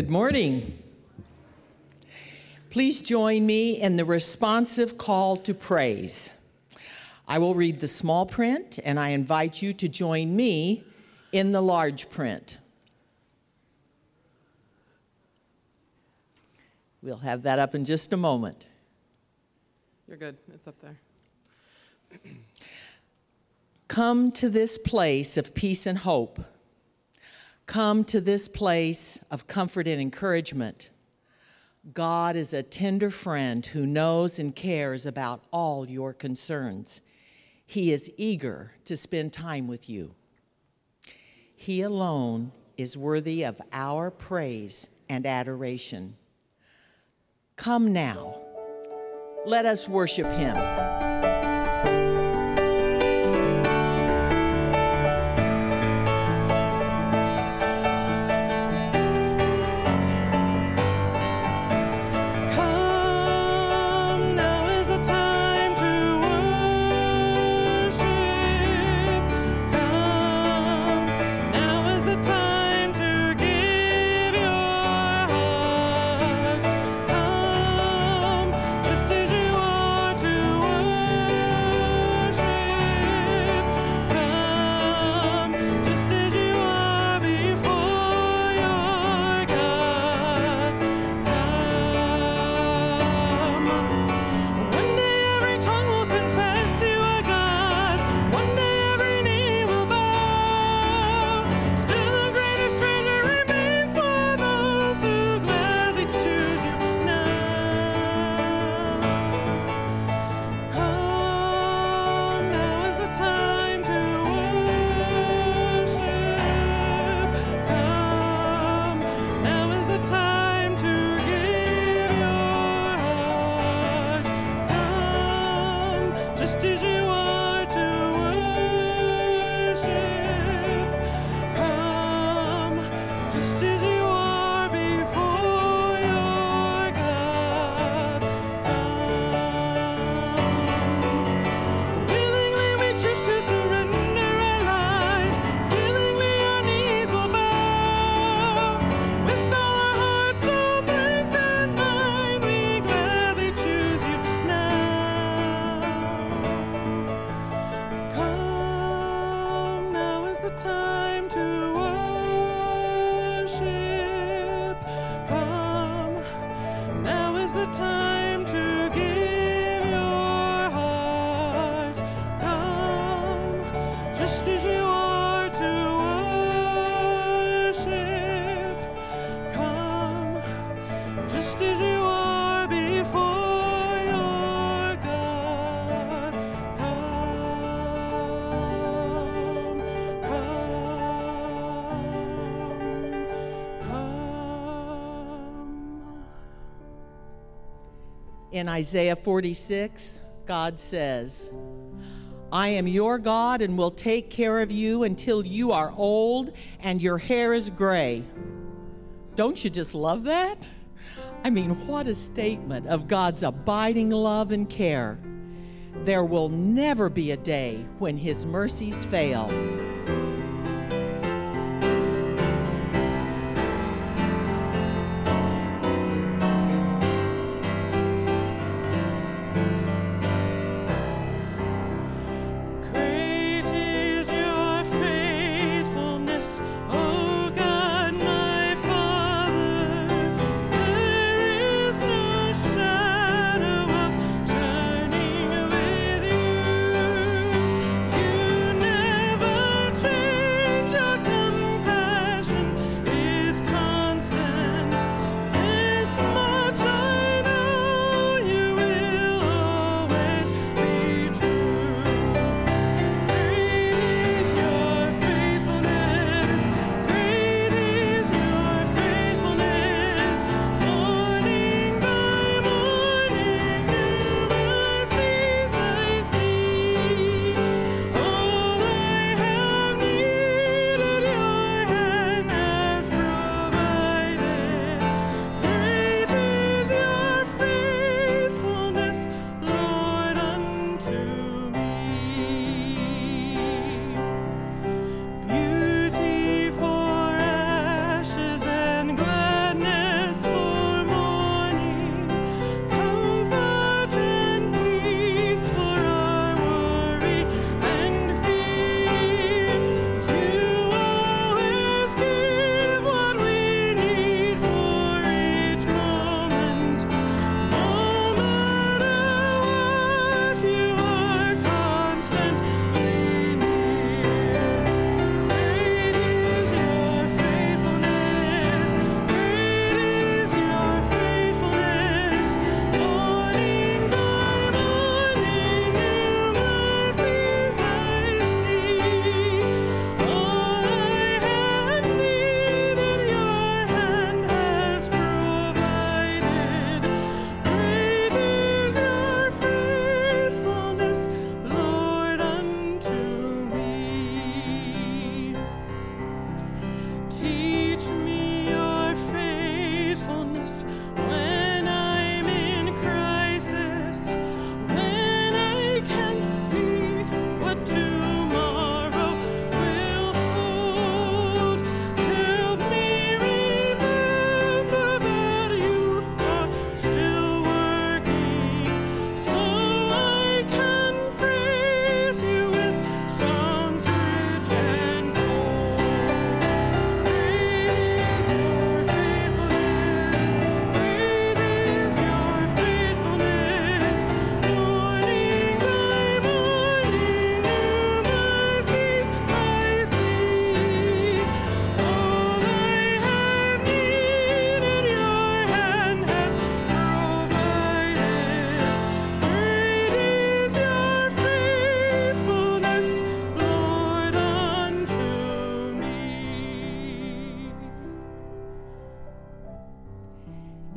Good morning. Please join me in the responsive call to praise. I will read the small print, and I invite you to join me in the large print. We'll have that up in just a moment. You're good. It's up there. Come to this place of peace and hope. Come to this place of comfort and encouragement. God is a tender friend who knows and cares about all your concerns. He is eager to spend time with you. He alone is worthy of our praise and adoration. Come now, let us worship him. In Isaiah 46, God says, I am your God and will take care of you until you are old and your hair is gray. Don't you just love that? I mean, what a statement of God's abiding love and care. There will never be a day when his mercies fail.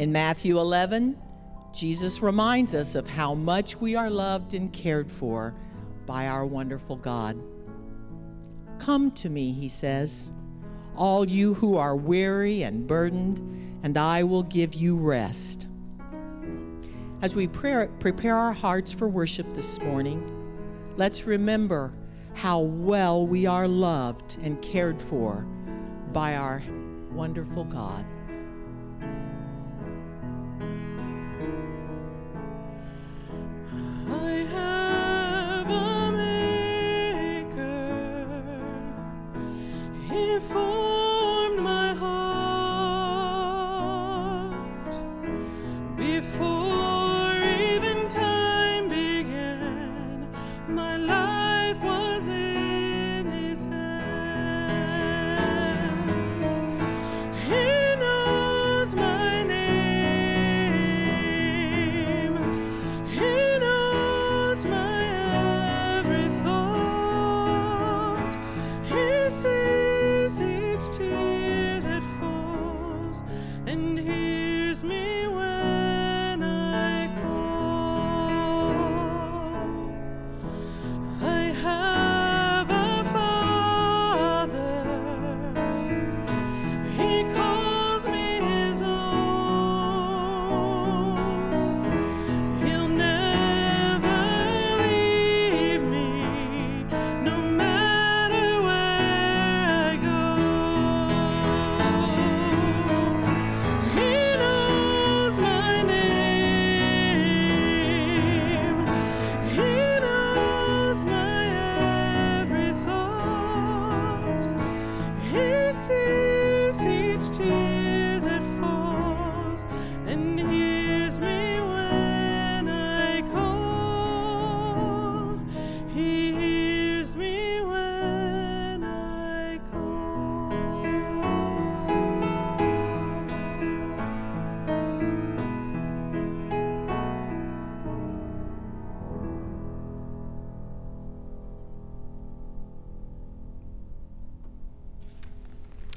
In Matthew 11, Jesus reminds us of how much we are loved and cared for by our wonderful God. Come to me, he says, all you who are weary and burdened, and I will give you rest. As we prepare our hearts for worship this morning, let's remember how well we are loved and cared for by our wonderful God.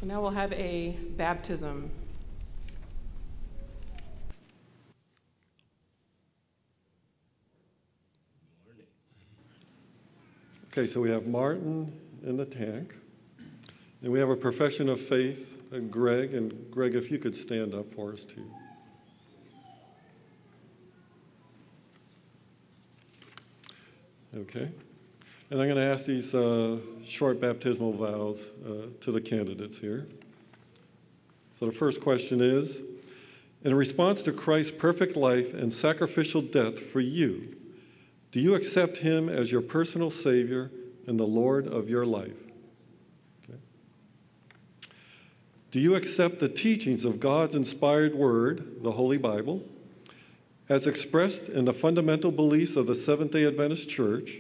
Now we'll have a baptism. Okay, so we have Martin in the tank. And we have a profession of faith, Greg. And Greg, if you could stand up for us too. Okay. And I'm going to ask these short baptismal vows to the candidates here. So the first question is, in response to Christ's perfect life and sacrificial death for you, do you accept him as your personal Savior and the Lord of your life? Okay. Do you accept the teachings of God's inspired word, the Holy Bible, as expressed in the fundamental beliefs of the Seventh-day Adventist Church?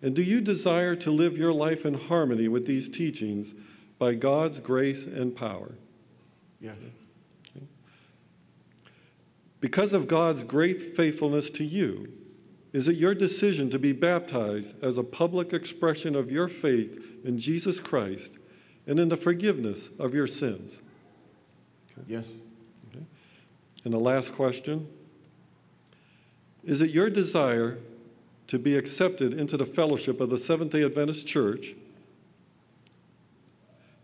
And do you desire to live your life in harmony with these teachings by God's grace and power? Yes. Okay. Because of God's great faithfulness to you, is it your decision to be baptized as a public expression of your faith in Jesus Christ and in the forgiveness of your sins? Okay. Yes. Okay. And the last question, is it your desire to be accepted into the fellowship of the Seventh-day Adventist Church,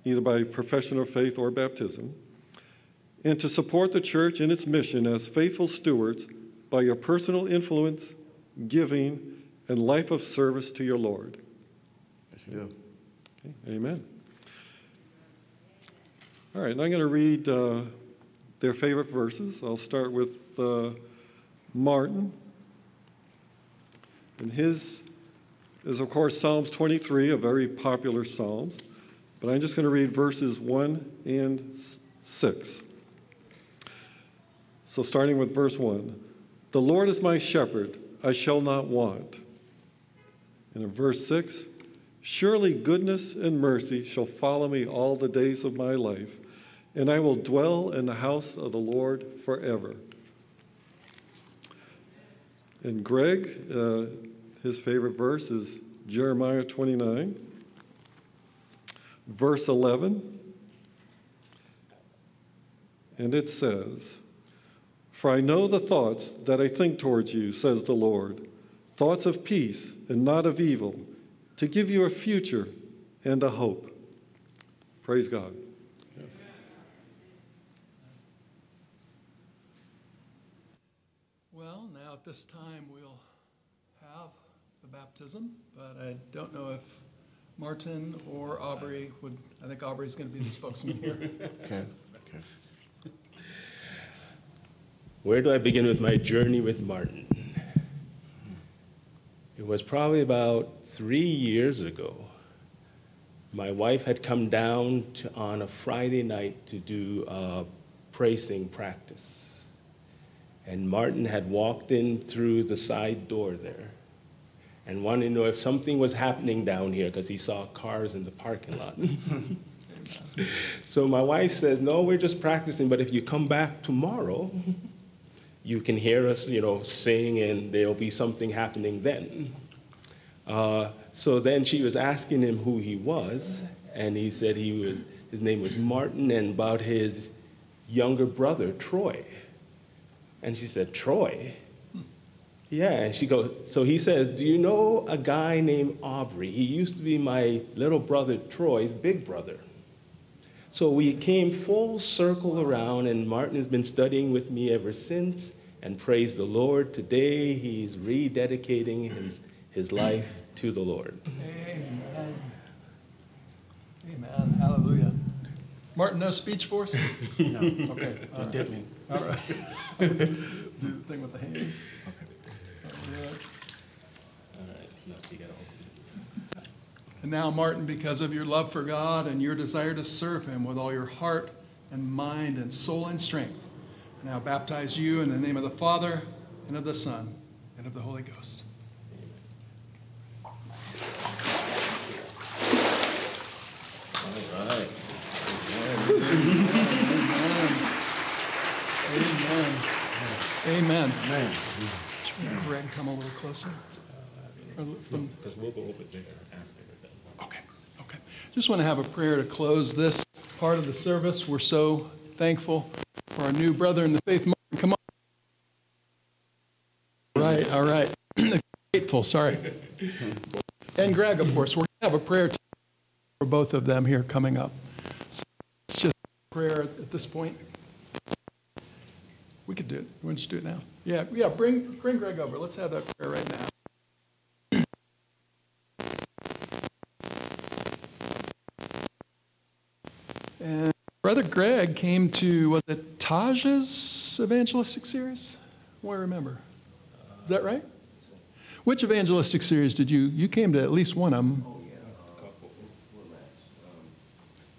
either by profession of faith or baptism, and to support the church in its mission as faithful stewards by your personal influence, giving, and life of service to your Lord? Yes, you do. Okay. Amen. All right, and I'm going to read their favorite verses. I'll start with Martin. And his is, of course, Psalms 23, a very popular Psalms. But I'm just going to read verses 1 and 6. So starting with verse 1. The Lord is my shepherd, I shall not want. And in verse 6, surely goodness and mercy shall follow me all the days of my life, and I will dwell in the house of the Lord forever. And Greg, his favorite verse is Jeremiah 29, verse 11. And it says, For I know the thoughts that I think towards you, says the Lord, thoughts of peace and not of evil, to give you a future and a hope. Praise God. Yes. Well, now at this time we'll have the baptism, but I don't know if Martin or Aubrey would. I think Aubrey's going to be the spokesman here. Okay. Where do I begin with my journey with Martin? It was probably about 3 years ago. My wife had come down on a Friday night to do a praising practice. And Martin had walked in through the side door there and wanted to know if something was happening down here because he saw cars in the parking lot. So my wife says, no, we're just practicing, but if you come back tomorrow, you can hear us, sing, and there'll be something happening then. So then she was asking him who he was, and he said his name was Martin, and about his younger brother, Troy. And she said, Troy? Yeah, and she goes, so he says, do you know a guy named Aubrey? He used to be my little brother, Troy's big brother. So we came full circle around, and Martin has been studying with me ever since, and praise the Lord, today he's rededicating his life to the Lord. Amen. Amen. Hallelujah. Martin, no speech for us? No. Okay. All right. Definitely. All right. Do the thing with the hands. Okay. All right. No, you got it. And now, Martin, because of your love for God and your desire to serve Him with all your heart and mind and soul and strength, I now baptize you in the name of the Father and of the Son and of the Holy Ghost. All right. Amen. Amen. Amen. Amen. Greg, come a little closer. Because we'll go over there after. Okay. Just want to have a prayer to close this part of the service. We're so thankful for our new brother in the faith. Martin, come on. All right. Grateful. Sorry. And Greg, of course, we're going to have a prayer for both of them here coming up. So it's just a prayer at this point. We could do it. Why don't you do it now? Yeah. Bring Greg over. Let's have that prayer right now. And Brother Greg came to, was it Taj's evangelistic series? I want to remember. Is that right? Which evangelistic series did you came to at least one of them? Oh, yeah, a couple.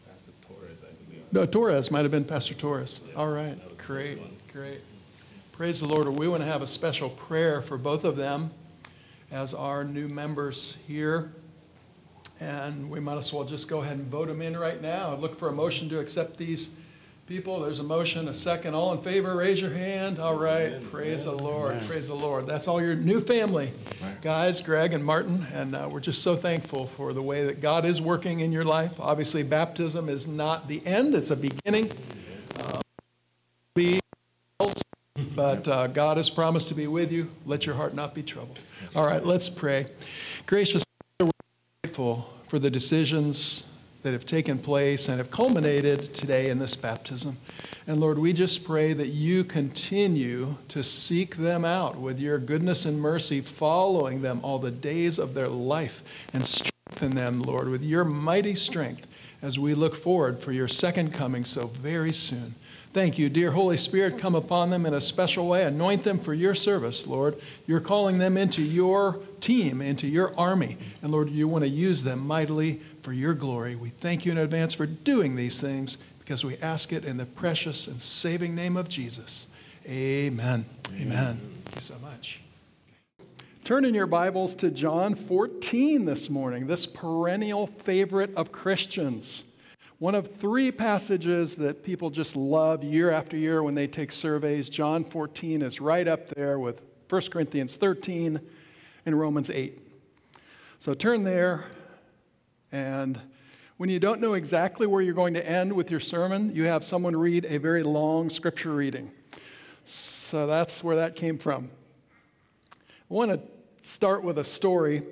Pastor Torres, I believe. No, Torres might have been Pastor Torres. Yes, all right, great. Praise the Lord. We want to have a special prayer for both of them as our new members here. And we might as well just go ahead and vote them in right now. I'd look for a motion to accept these people. There's a motion, a second. All in favor, raise your hand. All right. Amen. Praise the Lord. Amen. Praise the Lord. That's all your new family, guys, Greg and Martin. And we're just so thankful for the way that God is working in your life. Obviously, baptism is not the end. It's a beginning. But God has promised to be with you. Let your heart not be troubled. All right. Let's pray. Gracious Father, we're grateful for the decisions that have taken place and have culminated today in this baptism. And Lord, we just pray that you continue to seek them out with your goodness and mercy, following them all the days of their life, and strengthen them, Lord, with your mighty strength as we look forward for your second coming so very soon. Thank you, dear Holy Spirit. Come upon them in a special way. Anoint them for your service, Lord. You're calling them into your team, into your army. And Lord, you want to use them mightily for your glory. We thank you in advance for doing these things, because we ask it in the precious and saving name of Jesus. Amen. Thank you so much. Turn in your Bibles to John 14 this morning, this perennial favorite of Christians. One of three passages that people just love year after year when they take surveys. John 14 is right up there with 1 Corinthians 13 and Romans 8. So turn there. And when you don't know exactly where you're going to end with your sermon, you have someone read a very long scripture reading. So that's where that came from. I want to start with a story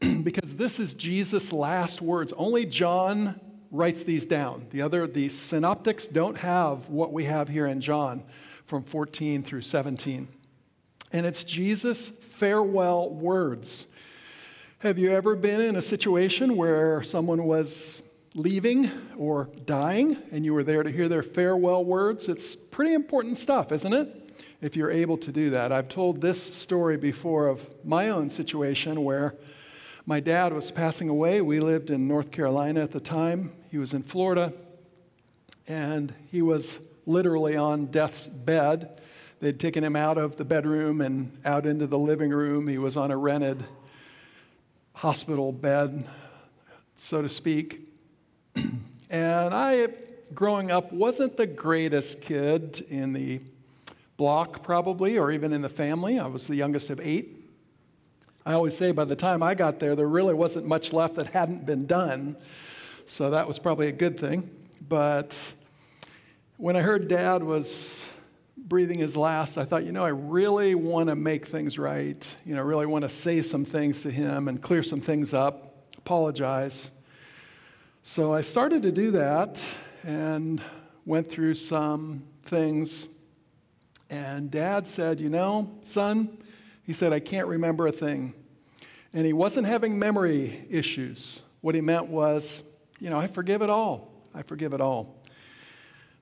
because this is Jesus' last words. Only John writes these down. The synoptics don't have what we have here in John from 14 through 17. And it's Jesus' farewell words. Have you ever been in a situation where someone was leaving or dying and you were there to hear their farewell words? It's pretty important stuff, isn't it? If you're able to do that. I've told this story before of my own situation where my dad was passing away. We lived in North Carolina at the time. He was in Florida, and he was literally on death's bed. They'd taken him out of the bedroom and out into the living room. He was on a rented hospital bed, so to speak. And I, growing up, wasn't the greatest kid in the block, probably, or even in the family. I was the youngest of 8. I always say by the time I got there really wasn't much left that hadn't been done. So that was probably a good thing. But when I heard Dad was breathing his last, I thought, I really want to make things right. Really want to say some things to him and clear some things up, apologize. So I started to do that and went through some things. And Dad said, son, he said, I can't remember a thing. And he wasn't having memory issues. What he meant was, I forgive it all. I forgive it all.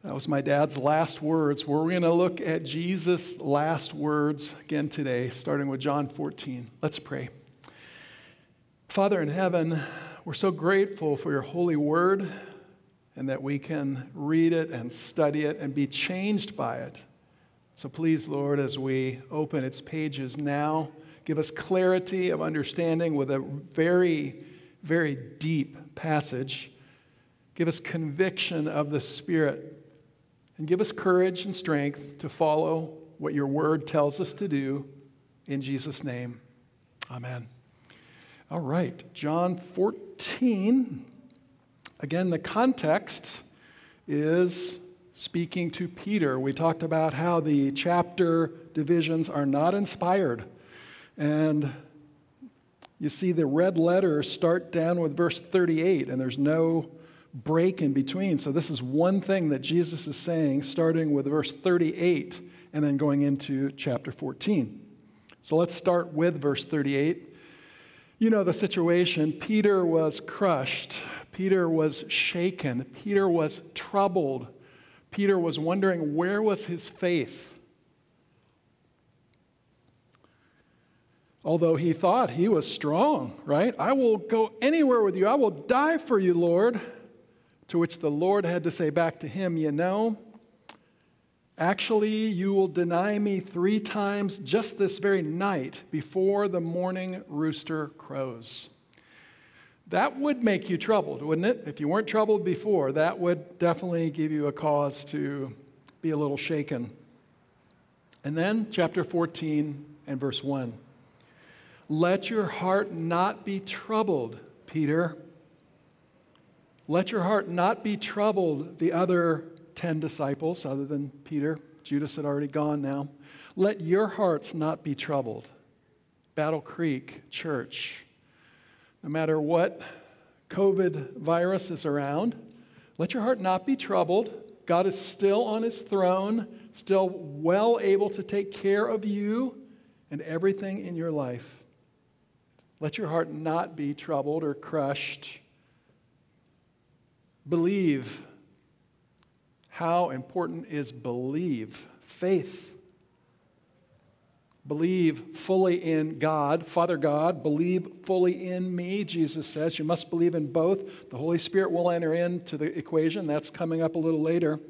That was my dad's last words. We're going to look at Jesus' last words again today, starting with John 14. Let's pray. Father in heaven, we're so grateful for your holy word and that we can read it and study it and be changed by it. So please, Lord, as we open its pages now, give us clarity of understanding with a very, very deep passage. Give us conviction of the Spirit, and give us courage and strength to follow what your word tells us to do. In Jesus' name, amen. All right, John 14. Again, the context is speaking to Peter. We talked about how the chapter divisions are not inspired. And you see the red letters start down with verse 38, and there's no break in between. So this is one thing that Jesus is saying, starting with verse 38 and then going into chapter 14. So let's start with verse 38. You know the situation. Peter was crushed. Peter was shaken. Peter was troubled. Peter was wondering, where was his faith? Although he thought he was strong, right? I will go anywhere with you. I will die for you, Lord. To which the Lord had to say back to him, actually, you will deny me 3 times just this very night before the morning rooster crows. That would make you troubled, wouldn't it? If you weren't troubled before, that would definitely give you a cause to be a little shaken. And then chapter 14 and verse 1. Let your heart not be troubled, Peter. Let your heart not be troubled, the other 10 disciples, other than Peter. Judas had already gone now. Let your hearts not be troubled, Battle Creek Church. No matter what COVID virus is around, let your heart not be troubled. God is still on his throne, still well able to take care of you and everything in your life. Let your heart not be troubled or crushed. Believe. How important is believe? Faith. Believe fully in God, Father God. Believe fully in me, Jesus says. You must believe in both. The Holy Spirit will enter into the equation. That's coming up a little later.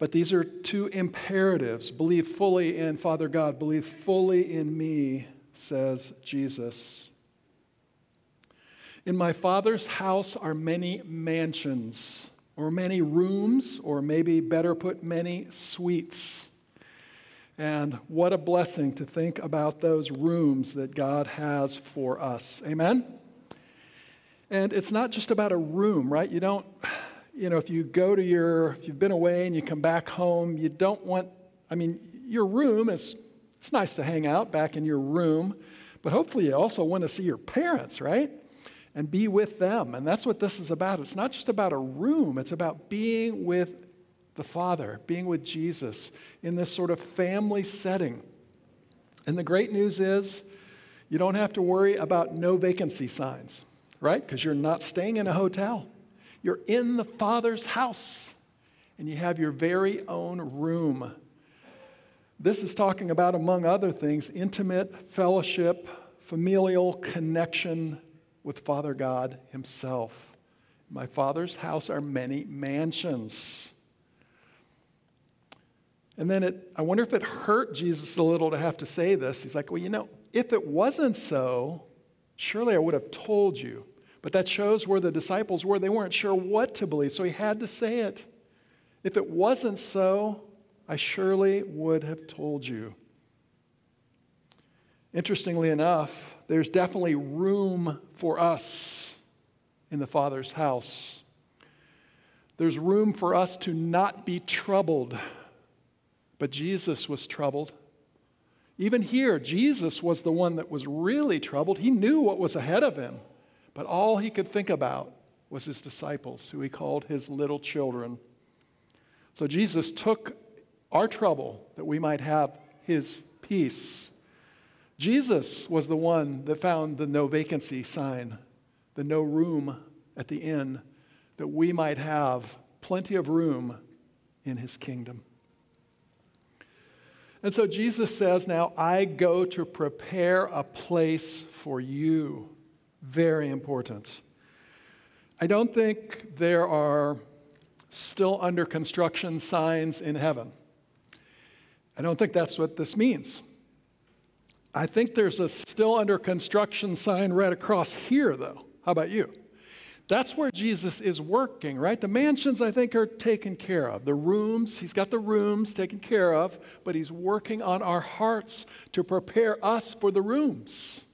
But these are 2 imperatives. Believe fully in Father God. Believe fully in me, says Jesus. In my Father's house are many mansions, or many rooms, or maybe better put, many suites. And what a blessing to think about those rooms that God has for us. Amen? And it's not just about a room, right? You don't, if you've been away and you come back home, you don't want, your room is, it's nice to hang out back in your room, but hopefully you also want to see your parents, right? And be with them. And that's what this is about. It's not just about a room. It's about being with the Father, being with Jesus in this sort of family setting. And the great news is you don't have to worry about no vacancy signs, right? Because you're not staying in a hotel. You're in the Father's house, and you have your very own room. This is talking about, among other things, intimate fellowship, familial connection with Father God himself. In my Father's house are many mansions. And then I wonder if it hurt Jesus a little to have to say this. He's like, well, you know, if it wasn't so, surely I would have told you. But that shows where the disciples were. They weren't sure what to believe, so he had to say it. If it wasn't so, I surely would have told you. Interestingly enough, there's definitely room for us in the Father's house. There's room for us to not be troubled. But Jesus was troubled. Even here, Jesus was the one that was really troubled. He knew what was ahead of him, but all he could think about was his disciples, who he called his little children. So Jesus took our trouble that we might have his peace. Jesus was the one that found the no vacancy sign, the no room at the inn, that we might have plenty of room in his kingdom. And so Jesus says now, I go to prepare a place for you. Very important. I don't think there are still under construction signs in heaven. I don't think that's what this means. I think there's a still under construction sign right across here, though. How about you? That's where Jesus is working, right? The mansions, I think, are taken care of. The rooms, he's got the rooms taken care of, but he's working on our hearts to prepare us for the rooms,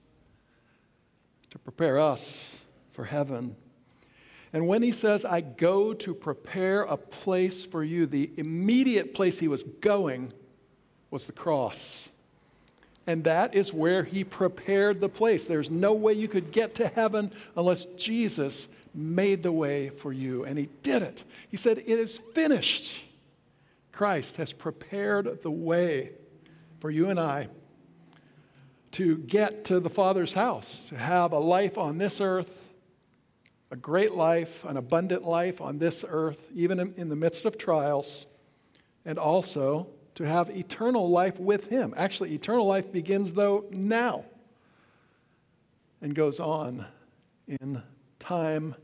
to prepare us for heaven. And when he says, I go to prepare a place for you, the immediate place he was going was the cross. And that is where he prepared the place. There's no way you could get to heaven unless Jesus made the way for you. And he did it. He said, it is finished. Christ has prepared the way for you and I to get to the Father's house, to have a life on this earth, a great life, an abundant life on this earth, even in the midst of trials, and also to have eternal life with him. Actually, eternal life begins, though, now and goes on in time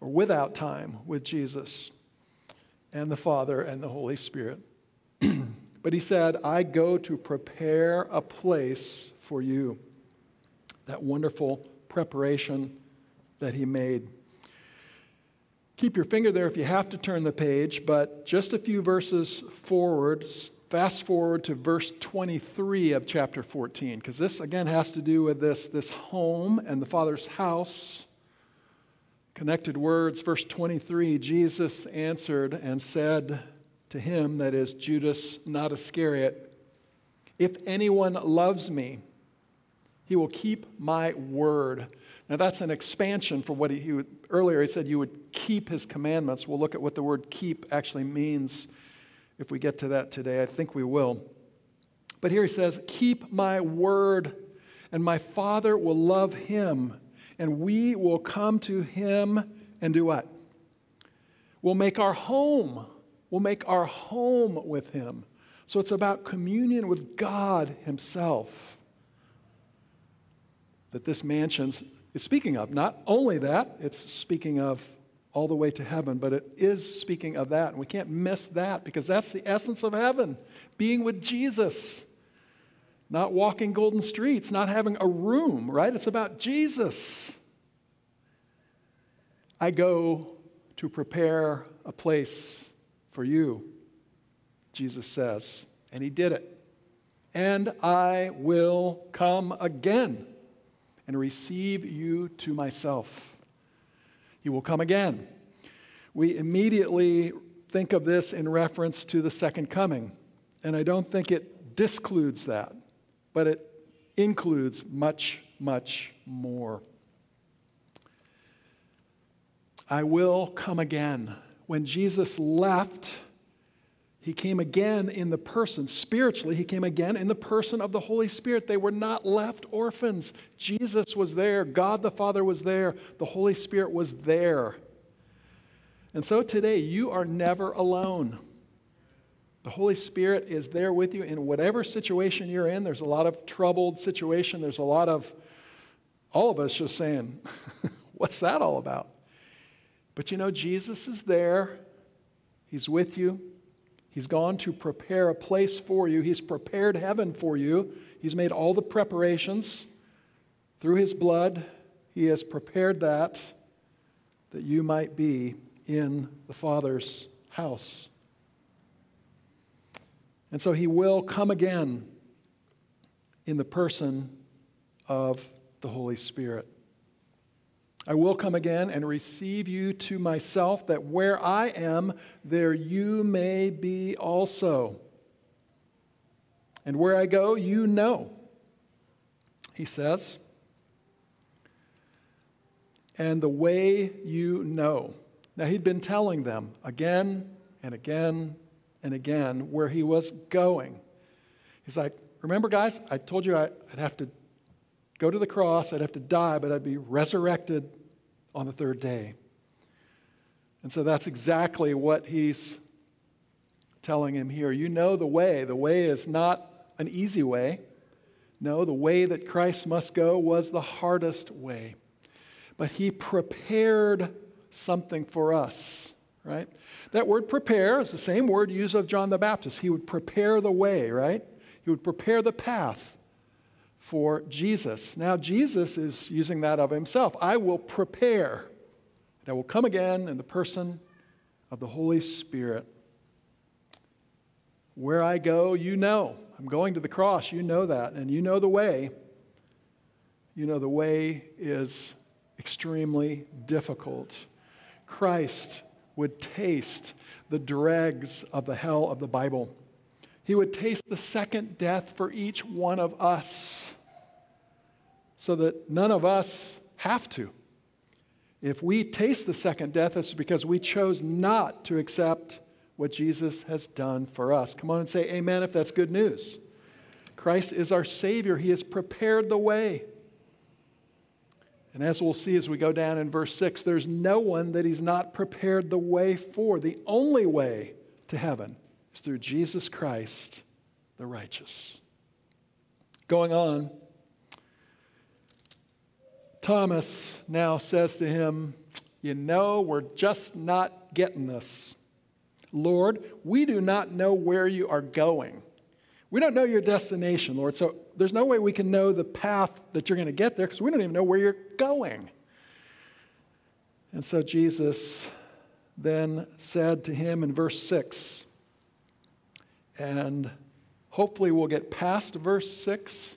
or without time with Jesus and the Father and the Holy Spirit. But he said, I go to prepare a place for you. That wonderful preparation that he made. Keep your finger there if you have to turn the page, but just a few verses forward, fast forward to verse 23 of chapter 14, because this, again, has to do with this home and the Father's house. Connected words, verse 23, Jesus answered and said to him, that is Judas, not Iscariot, if anyone loves me, he will keep my word. Now that's an expansion for what earlier he said you would keep his commandments. We'll look at what the word keep actually means if we get to that today. I think we will. But here he says, keep my word, and my Father will love him, and we will come to him and do what? We'll make our home. We'll make our home with him. So it's about communion with God himself that this mansion's is speaking of. Not only that, it's speaking of all the way to heaven, but it is speaking of that. And we can't miss that because that's the essence of heaven, being with Jesus, not walking golden streets, not having a room, right? It's about Jesus. I go to prepare a place for you, Jesus says, and he did it. And I will come again and receive you to myself. You will come again. We immediately think of this in reference to the second coming, and I don't think it It discludes that, but it includes much, much more. I will come again. When Jesus left, he came again in the person. Spiritually, he came again in the person of the Holy Spirit. They were not left orphans. Jesus was there. God the Father was there. The Holy Spirit was there. And so today, you are never alone. The Holy Spirit is there with you in whatever situation you're in. There's a lot of troubled situation. There's a lot of all of us just saying, what's that all about? But you know, Jesus is there. He's with you. He's gone to prepare a place for you. He's prepared heaven for you. He's made all the preparations through his blood. He has prepared that you might be in the Father's house. And so he will come again in the person of the Holy Spirit. I will come again and receive you to myself, that where I am, there you may be also. And where I go, you know, he says. And the way you know. Now, he'd been telling them again and again and again where he was going. He's like, remember, guys, I told you I'd have to go to the cross, I'd have to die, but I'd be resurrected on the third day. And so that's exactly what he's telling him here. You know the way. The way is not an easy way. No, the way that Christ must go was the hardest way. But he prepared something for us, right? That word prepare is the same word used of John the Baptist. He would prepare the way, right? He would prepare the path for Jesus. Now, Jesus is using that of himself. I will prepare, and I will come again in the person of the Holy Spirit. Where I go, you know. I'm going to the cross. You know that, and you know the way. You know the way is extremely difficult. Christ would taste the dregs of the hell of the Bible. He would taste the second death for each one of us so that none of us have to. If we taste the second death, it's because we chose not to accept what Jesus has done for us. Come on and say amen if that's good news. Christ is our Savior. He has prepared the way. And as we'll see as we go down in verse 6, there's no one that he's not prepared the way for. The only way to heaven is through Jesus Christ, the righteous. Going on, Thomas now says to him, you know, we're just not getting this. Lord, we do not know where you are going. We don't know your destination, Lord, so there's no way we can know the path that you're going to get there because we don't even know where you're going. And so Jesus then said to him in verse 6, and hopefully we'll get past verse 6,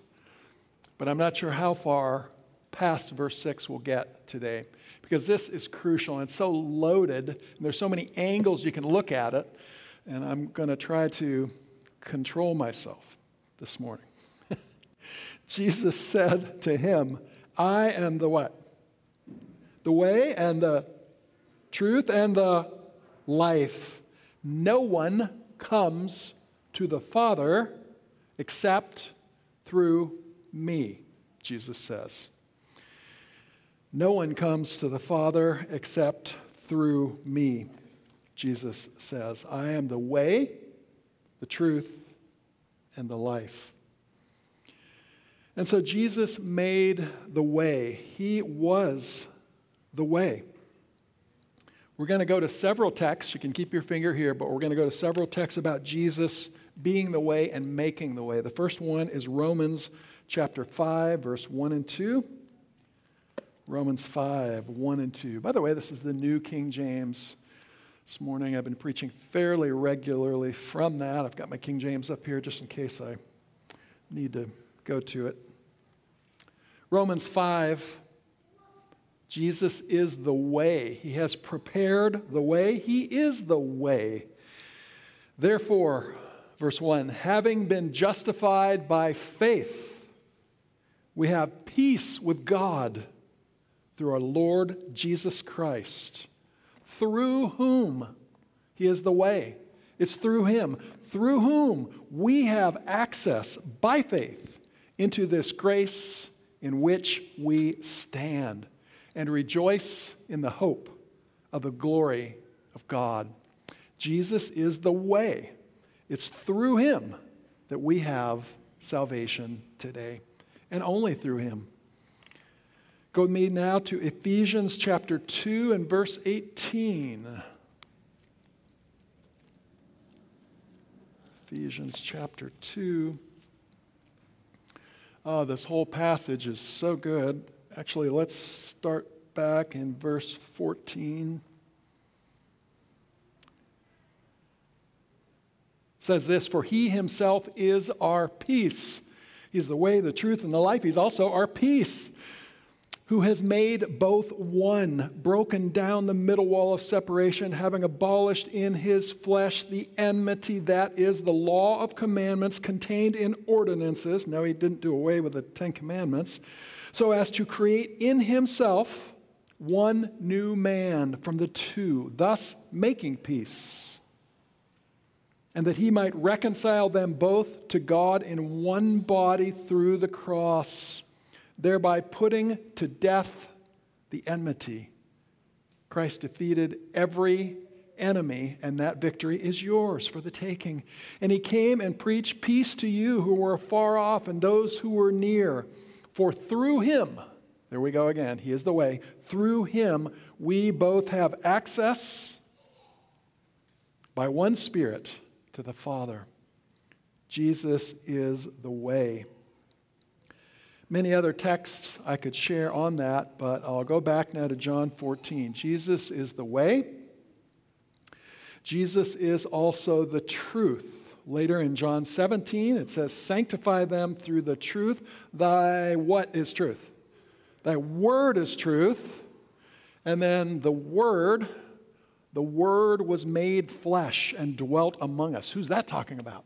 but I'm not sure how far past verse 6 we'll get today because this is crucial and it's so loaded and there's so many angles you can look at it, and I'm going to try to control myself this morning. Jesus said to him, I am the what? The way and the truth and the life. No one comes to the Father except through me, Jesus says. No one comes to the Father except through me, Jesus says. I am the way, the truth, and the life. And so Jesus made the way. He was the way. We're going to go to several texts. You can keep your finger here, but we're going to go to several texts about Jesus being the way and making the way. The first one is Romans chapter 5, verse 1 and 2. Romans 5, 1 and 2. By the way, this is the New King James. This morning I've been preaching fairly regularly from that. I've got my King James up here just in case I need to go to it. Romans 5, Jesus is the way. He has prepared the way. He is the way. Therefore, Verse 1, having been justified by faith, we have peace with God through our Lord Jesus Christ, through whom He is the way. It's through Him, through whom we have access by faith into this grace in which we stand and rejoice in the hope of the glory of God. Jesus is the way. It's through Him that we have salvation today, and only through Him. Go with me now to Ephesians chapter 2 and verse 18. Ephesians chapter 2. Oh, this whole passage is so good. Actually, let's start back in verse 14. It says this, for He Himself is our peace. He's the way, the truth, and the life. He's also our peace, who has made both one, broken down the middle wall of separation, having abolished in His flesh the enmity, that is the law of commandments contained in ordinances. Now, He didn't do away with the Ten Commandments, so as to create in Himself one new man from the two, thus making peace, and that He might reconcile them both to God in one body through the cross, thereby putting to death the enmity. Christ defeated every enemy, and that victory is yours for the taking. And He came and preached peace to you who were far off and those who were near. For through Him, there we go again, He is the way, through Him we both have access by one Spirit to the Father. Jesus is the way. Many other texts I could share on that, but I'll go back now to John 14. Jesus is the way. Jesus is also the truth. Later in John 17, it says, sanctify them through the truth. Thy what is truth? Thy word is truth. And then the Word was made flesh and dwelt among us. Who's that talking about?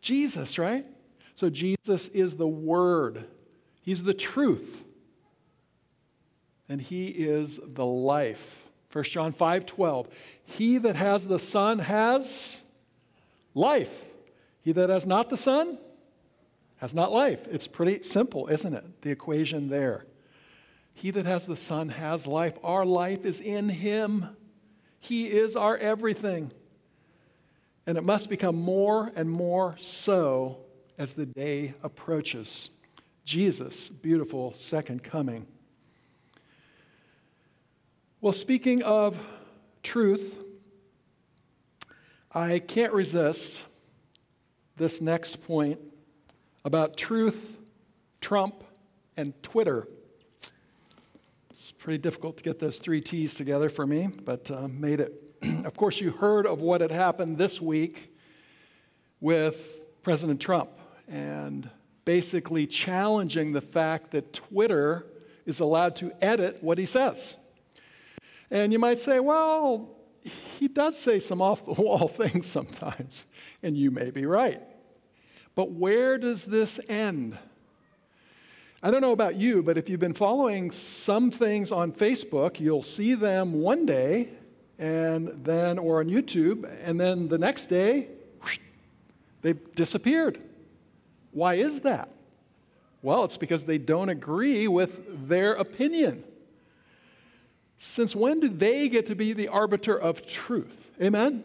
Jesus, right? So Jesus is the Word. He's the truth, and He is the life. 1 John 5:12, he that has the Son has life. He that has not the Son has not life. It's pretty simple, isn't it? The equation there. He that has the Son has life. Our life is in Him. He is our everything. And it must become more and more so as the day approaches. Jesus' beautiful second coming. Well, speaking of truth, I can't resist this next point about truth, Trump, and Twitter. It's pretty difficult to get those three T's together for me, but made it. Of course, you heard of what had happened this week with President Trump and basically challenging the fact that Twitter is allowed to edit what he says. And you might say, well, he does say some off-the-wall things sometimes, and you may be right. But where does this end? I don't know about you, but if you've been following some things on Facebook, you'll see them one day, and then, or on YouTube, and then the next day, whoosh, they've disappeared. Why is that? Well, it's because they don't agree with their opinion. Since when do they get to be the arbiter of truth? Amen?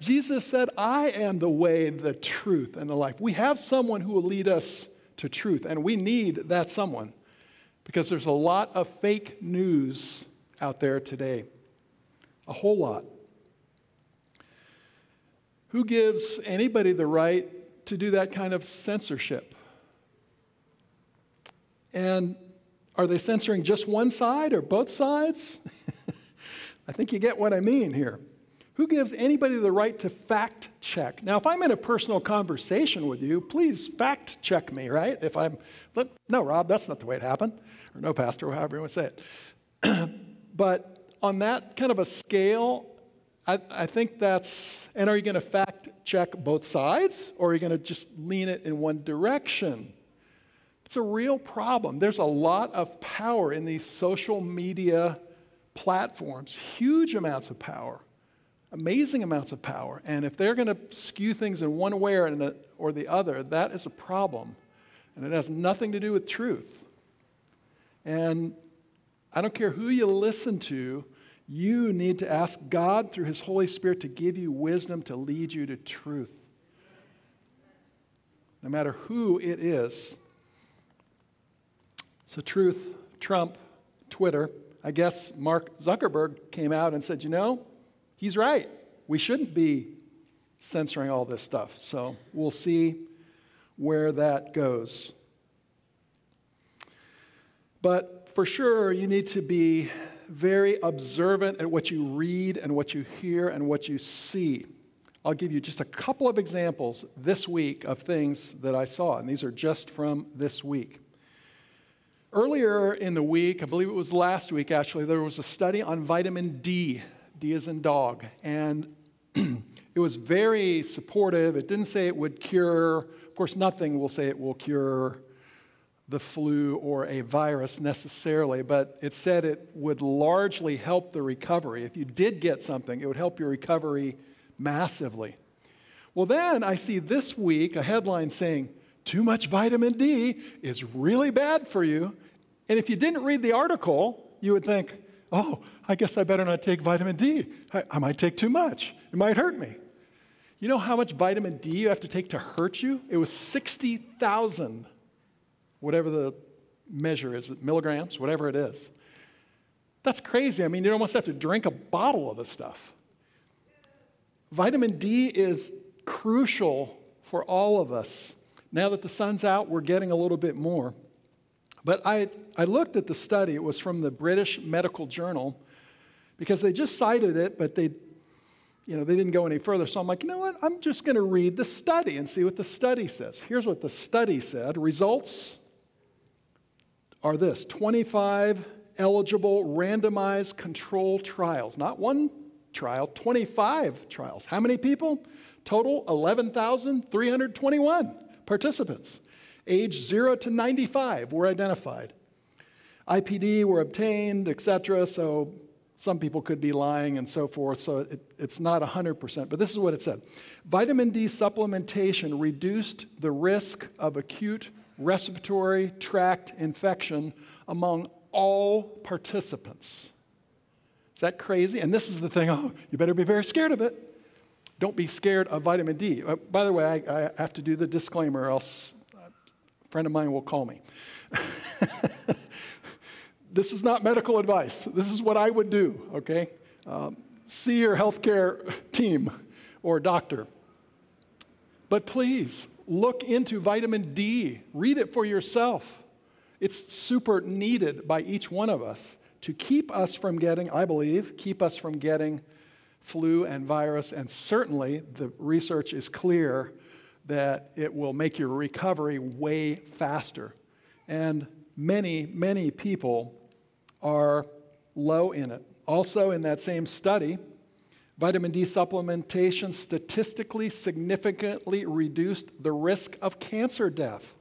Jesus said, I am the way, the truth, and the life. We have someone who will lead us to truth, and we need that someone because there's a lot of fake news out there today, a whole lot. Who gives anybody the right to do that kind of censorship? And are they censoring just one side or both sides? I think you get what I mean here. Who gives anybody the right to fact check? Now, if I'm in a personal conversation with you, please fact check me, right? If I'm, no, Rob, that's not the way it happened. Or no, Pastor, however you want to say it. But on that kind of a scale, I think that's, and are you going to fact check both sides, or are you going to just lean it in one direction? It's a real problem. There's a lot of power in these social media platforms, huge amounts of power, amazing amounts of power. And if they're going to skew things in one way or the other, that is a problem. And it has nothing to do with truth. And I don't care who you listen to, you need to ask God through His Holy Spirit to give you wisdom to lead you to truth. No matter who it is. So truth, Trump, Twitter. I guess Mark Zuckerberg came out and said, you know, he's right. We shouldn't be censoring all this stuff. So we'll see where that goes. But for sure, you need to be very observant at what you read and what you hear and what you see. I'll give you just a couple of examples this week of things that I saw, and these are just from this week. Earlier in the week, I believe it was last week actually, there was a study on vitamin D, D as in dog, and it was very supportive. It didn't say it would cure, of course nothing will say it will cure the flu or a virus necessarily, but it said it would largely help the recovery. If you did get something, it would help your recovery massively. Well, then I see this week a headline saying, too much vitamin D is really bad for you. And if you didn't read the article, you would think, oh, I guess I better not take vitamin D. I might take too much. It might hurt me. You know how much vitamin D you have to take to hurt you? It was 60,000, whatever the measure is, milligrams, whatever it is. That's crazy. I mean, you almost have to drink a bottle of this stuff. Vitamin D is crucial for all of us. Now that the sun's out, we're getting a little bit more. But I looked at the study. It was from the British Medical Journal because they just cited it, but they didn't go any further. So I'm like, you know what? I'm just going to read the study and see what the study says. Here's what the study said. Results are this: 25 eligible randomized control trials. Not one trial, 25 trials. How many people? Total 11,321. Participants, age 0 to 95, were identified. IPD were obtained, etc. So some people could be lying and so forth, so it's not 100%. But this is what it said. Vitamin D supplementation reduced the risk of acute respiratory tract infection among all participants. Is that crazy? And this is the thing, oh, you better be very scared of it. Don't be scared of vitamin D. By the way, I have to do the disclaimer, or else a friend of mine will call me. This is not medical advice. This is what I would do, okay? See your healthcare team or doctor. But please, look into vitamin D. Read it for yourself. It's super needed by each one of us to keep us from getting, I believe, flu and virus, and certainly the research is clear that it will make your recovery way faster. And many, many people are low in it. Also in that same study, vitamin D supplementation statistically significantly reduced the risk of cancer death.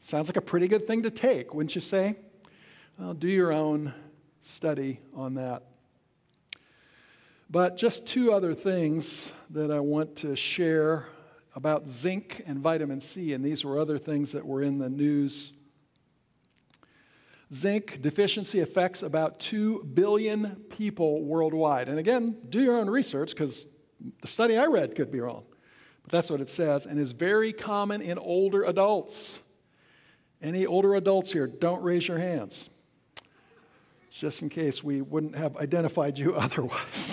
Sounds like a pretty good thing to take, wouldn't you say? Well, do your own study on that. But just two other things that I want to share about zinc and vitamin C, and these were other things that were in the news. Zinc deficiency affects about 2 billion people worldwide. And again, do your own research because the study I read could be wrong. But that's what it says, and is very common in older adults. Any older adults here, don't raise your hands, just in case we wouldn't have identified you otherwise.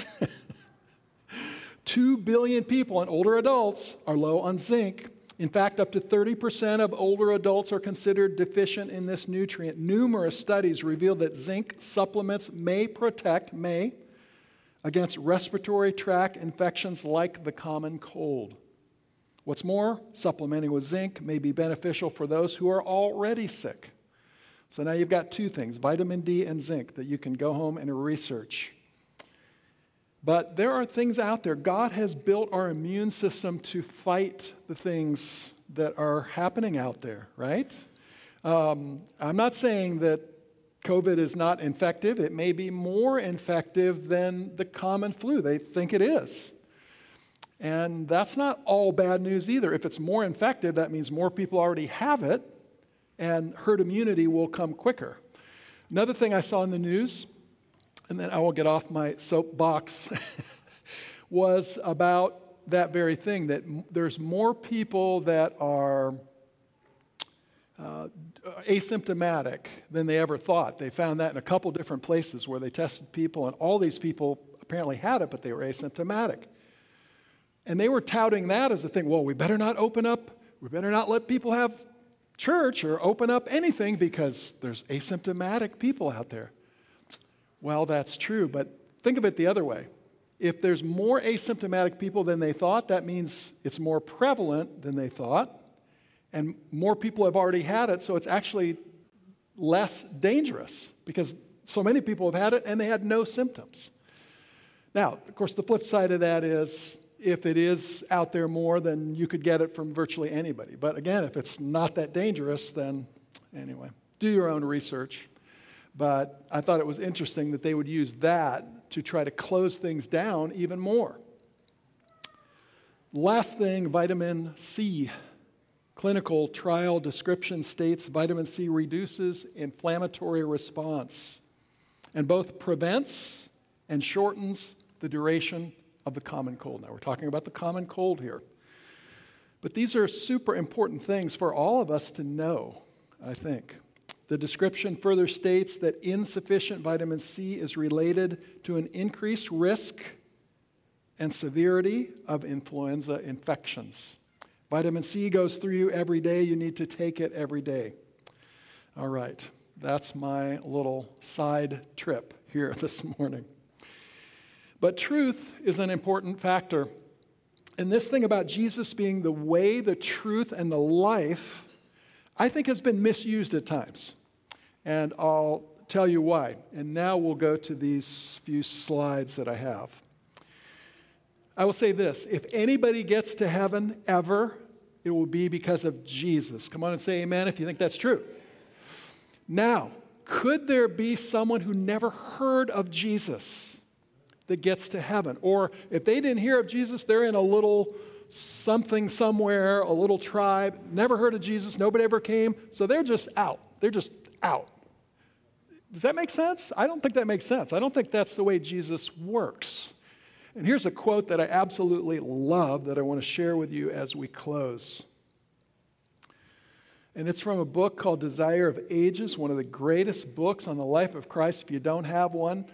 2 billion people and older adults are low on zinc. In fact, up to 30% of older adults are considered deficient in this nutrient. Numerous studies reveal that zinc supplements may protect, against respiratory tract infections like the common cold. What's more, supplementing with zinc may be beneficial for those who are already sick. So now you've got two things, vitamin D and zinc, that you can go home and research. But there are things out there. God has built our immune system to fight the things that are happening out there, right? I'm not saying that COVID is not infective. It may be more infective than the common flu. They think it is. And that's not all bad news either. If it's more infective, that means more people already have it, and herd immunity will come quicker. Another thing I saw in the news, and then I will get off my soapbox, was about that very thing, that there's more people that are asymptomatic than they ever thought. They found that in a couple different places where they tested people, and all these people apparently had it, but they were asymptomatic. And they were touting that as a thing. Well, we better not open up, we better not let people have church or open up anything because there's asymptomatic people out there. Well, that's true, but think of it the other way. If there's more asymptomatic people than they thought, that means it's more prevalent than they thought, and more people have already had it, so it's actually less dangerous because so many people have had it and they had no symptoms. Now, of course, the flip side of that is if it is out there more, then you could get it from virtually anybody. But again, if it's not that dangerous, then anyway, do your own research. But I thought it was interesting that they would use that to try to close things down even more. Last thing, vitamin C. Clinical trial description states vitamin C reduces inflammatory response and both prevents and shortens the duration of the common cold. Now, we're talking about the common cold here. But these are super important things for all of us to know, I think. The description further states that insufficient vitamin C is related to an increased risk and severity of influenza infections. Vitamin C goes through you every day. You need to take it every day. All right, that's my little side trip here this morning. But truth is an important factor. And this thing about Jesus being the way, the truth, and the life, I think has been misused at times. And I'll tell you why. And now we'll go to these few slides that I have. I will say this. If anybody gets to heaven ever, it will be because of Jesus. Come on and say amen if you think that's true. Now, could there be someone who never heard of Jesus that gets to heaven? Or if they didn't hear of Jesus, they're in a little something somewhere, a little tribe, never heard of Jesus, nobody ever came, so they're just out. They're just out. Does that make sense? I don't think that makes sense. I don't think that's the way Jesus works. And here's a quote that I absolutely love that I want to share with you as we close. And it's from a book called Desire of Ages, one of the greatest books on the life of Christ. If you don't have one,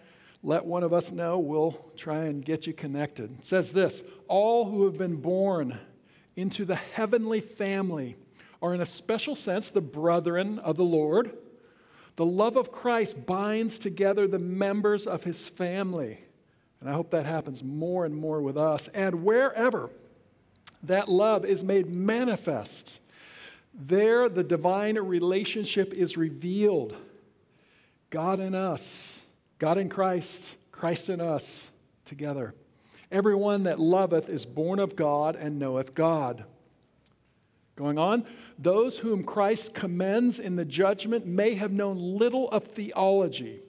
let one of us know. We'll try and get you connected. It says this, all who have been born into the heavenly family are in a special sense the brethren of the Lord. The love of Christ binds together the members of his family. And I hope that happens more and more with us. And wherever that love is made manifest, there the divine relationship is revealed. God in us, God in Christ, Christ in us, together. Everyone that loveth is born of God and knoweth God. Going on, those whom Christ commends in the judgment may have known little of theology.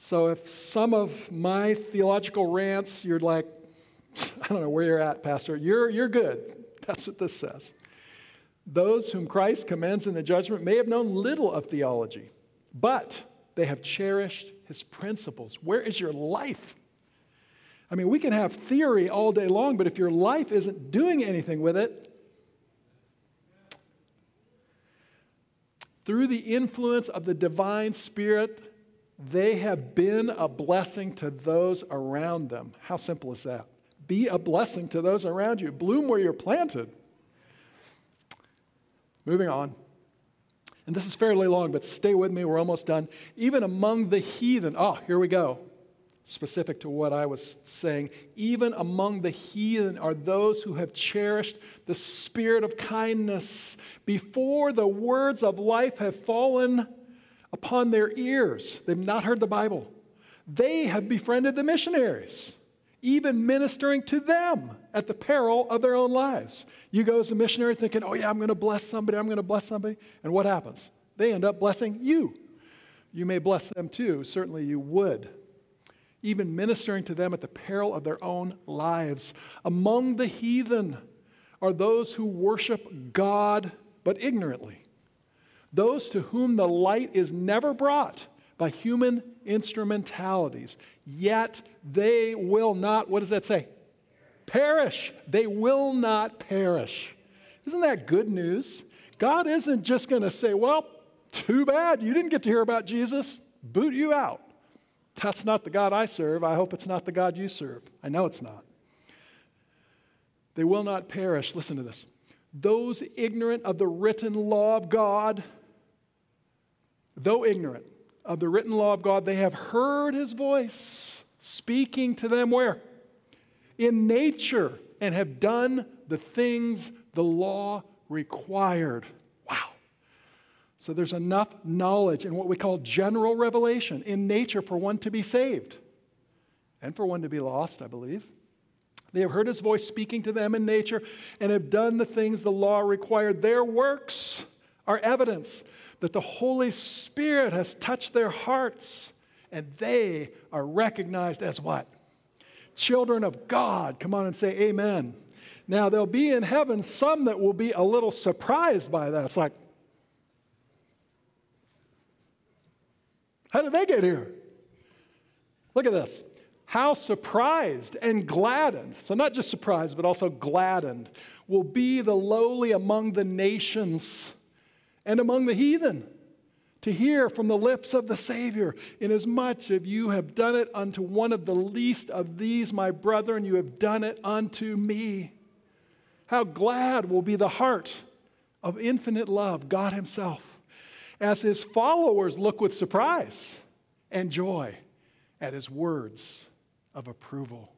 So if some of my theological rants, you're like, I don't know where you're at, Pastor. You're good. That's what this says. Those whom Christ commends in the judgment may have known little of theology, but they have cherished his principles. Where is your life? I mean, we can have theory all day long, but if your life isn't doing anything with it, through the influence of the divine Spirit, they have been a blessing to those around them. How simple is that? Be a blessing to those around you. Bloom where you're planted. Moving on. And this is fairly long, but stay with me. We're almost done. Even among the heathen. Oh, here we go. Specific to what I was saying. Even among the heathen are those who have cherished the spirit of kindness before the words of life have fallen upon their ears. They've not heard the Bible. They have befriended the missionaries even ministering to them at the peril of their own lives. You go as a missionary thinking, oh yeah, I'm going to bless somebody, I'm going to bless somebody. And what happens? They end up blessing you. You may bless them too. Certainly you would. Even ministering to them at the peril of their own lives. Among the heathen are those who worship God but ignorantly. Those to whom the light is never brought by human instrumentalities. Yet they will not, what does that say? Perish. They will not perish. Isn't that good news? God isn't just going to say, well, too bad you didn't get to hear about Jesus. Boot you out. That's not the God I serve. I hope it's not the God you serve. I know it's not. They will not perish. Listen to this. Those ignorant of the written law of God, though ignorant of the written law of God, they have heard his voice speaking to them where? In nature, and have done the things the law required. Wow. So there's enough knowledge in what we call general revelation in nature for one to be saved and for one to be lost, I believe. They have heard his voice speaking to them in nature and have done the things the law required. Their works are evidence that the Holy Spirit has touched their hearts, and they are recognized as what? Children of God. Come on and say amen. Now, there'll be in heaven some that will be a little surprised by that. It's like, how did they get here? Look at this. How surprised and gladdened, so not just surprised, but also gladdened, will be the lowly among the nations and among the heathen to hear from the lips of the Savior. Inasmuch as you have done it unto one of the least of these, my brethren, you have done it unto me. How glad will be the heart of infinite love, God himself, as his followers look with surprise and joy at his words of approval.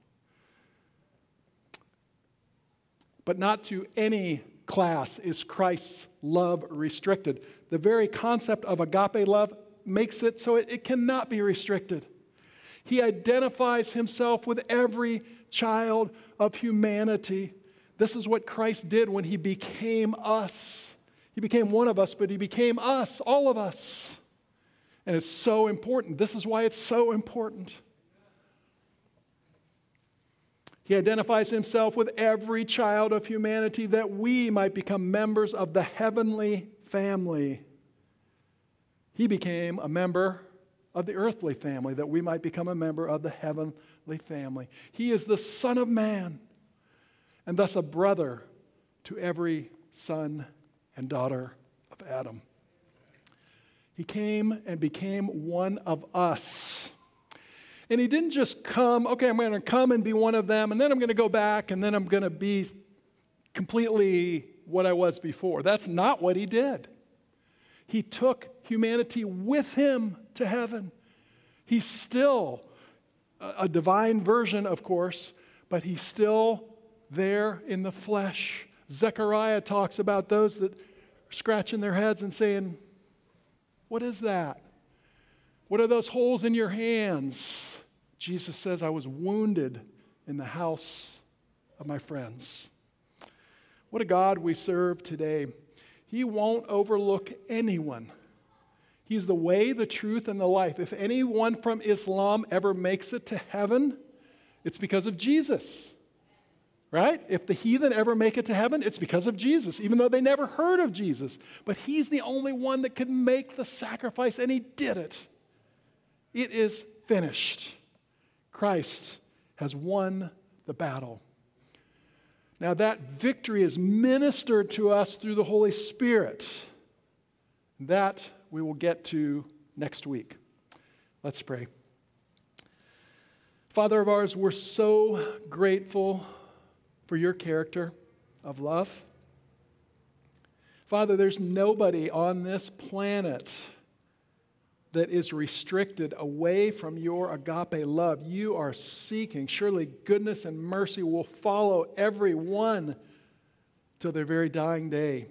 But not to any class is Christ's love restricted. The very concept of agape love makes it so it cannot be restricted. He identifies himself with every child of humanity. This is what Christ did when he became us. He became one of us, but he became us, all of us. And it's so important. This is why it's so important. He identifies himself with every child of humanity that we might become members of the heavenly family. He became a member of the earthly family that we might become a member of the heavenly family. He is the Son of Man, and thus a brother to every son and daughter of Adam. He came and became one of us. And he didn't just come, okay, I'm going to come and be one of them, and then I'm going to go back, and then I'm going to be completely what I was before. That's not what he did. He took humanity with him to heaven. He's still a divine version, of course, but he's still there in the flesh. Zechariah talks about those that are scratching their heads and saying, what is that? What are those holes in your hands? Jesus says, I was wounded in the house of my friends. What a God we serve today. He won't overlook anyone. He's the way, the truth, and the life. If anyone from Islam ever makes it to heaven, it's because of Jesus, right? If the heathen ever make it to heaven, it's because of Jesus, even though they never heard of Jesus. But he's the only one that could make the sacrifice, and he did it. It is finished. Christ has won the battle. Now that victory is ministered to us through the Holy Spirit. That we will get to next week. Let's pray. Father of ours, we're so grateful for your character of love. Father, there's nobody on this planet that is restricted away from your agape love. You are seeking. Surely goodness and mercy will follow everyone till their very dying day.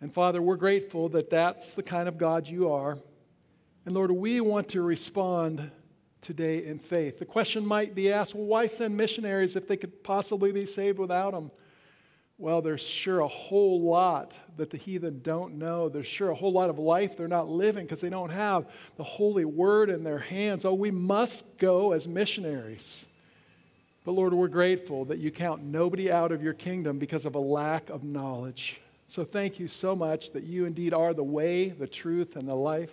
And Father, we're grateful that that's the kind of God you are. And Lord, we want to respond today in faith. The question might be asked, well, why send missionaries if they could possibly be saved without them? Well, there's sure a whole lot that the heathen don't know. There's sure a whole lot of life they're not living because they don't have the Holy Word in their hands. Oh, we must go as missionaries. But Lord, we're grateful that you count nobody out of your kingdom because of a lack of knowledge. So thank you so much that you indeed are the way, the truth, and the life.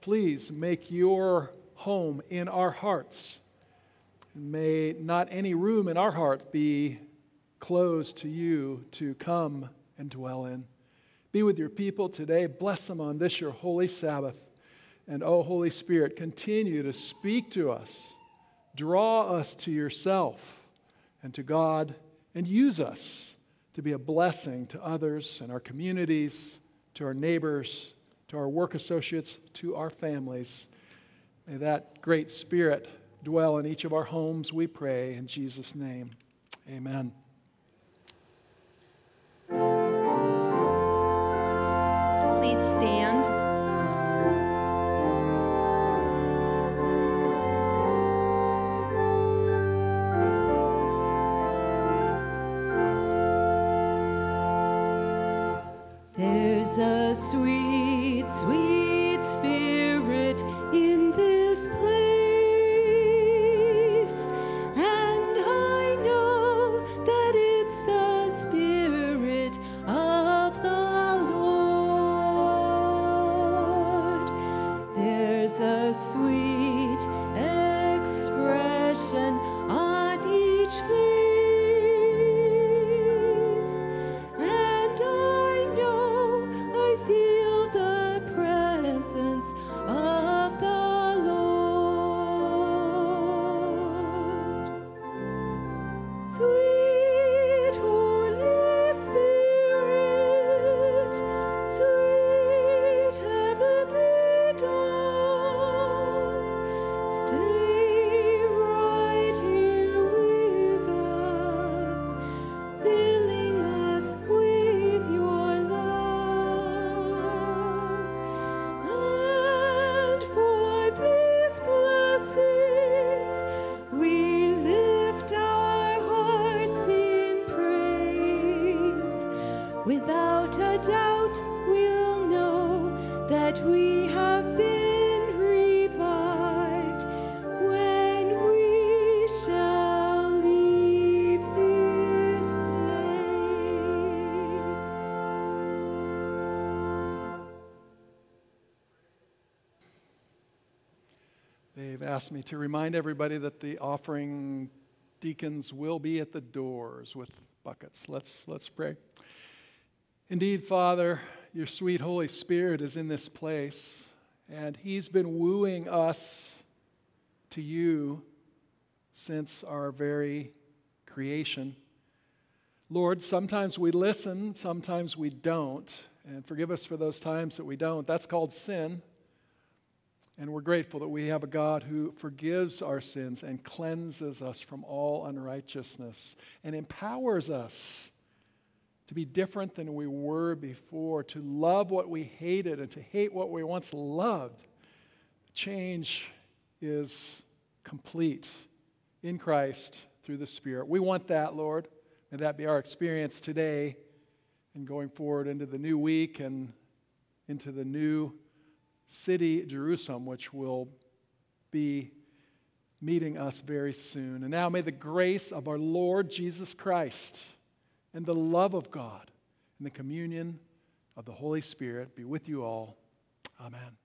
Please make your home in our hearts. May not any room in our heart be closed to you to come and dwell in. Be with your people today. Bless them on this, your holy Sabbath. And oh, Holy Spirit, continue to speak to us. Draw us to yourself and to God, and use us to be a blessing to others and our communities, to our neighbors, to our work associates, to our families. May that great Spirit dwell in each of our homes, we pray, in Jesus' name. Amen. Please stand. There's a sweet, sweet spirit in this place, and I know that it's the Spirit of the Lord. There's a sweet expression on each face. Asked me to remind everybody that the offering deacons will be at the doors with buckets. Let's pray. Indeed, Father, your sweet Holy Spirit is in this place, and he's been wooing us to you since our very creation. Lord, sometimes we listen, sometimes we don't, and forgive us for those times that we don't. That's called sin. And we're grateful that we have a God who forgives our sins and cleanses us from all unrighteousness and empowers us to be different than we were before, to love what we hated and to hate what we once loved. Change is complete in Christ through the Spirit. We want that, Lord. May that be our experience today and going forward into the new week and into the new city, Jerusalem, which will be meeting us very soon. And now may the grace of our Lord Jesus Christ and the love of God and the communion of the Holy Spirit be with you all. Amen.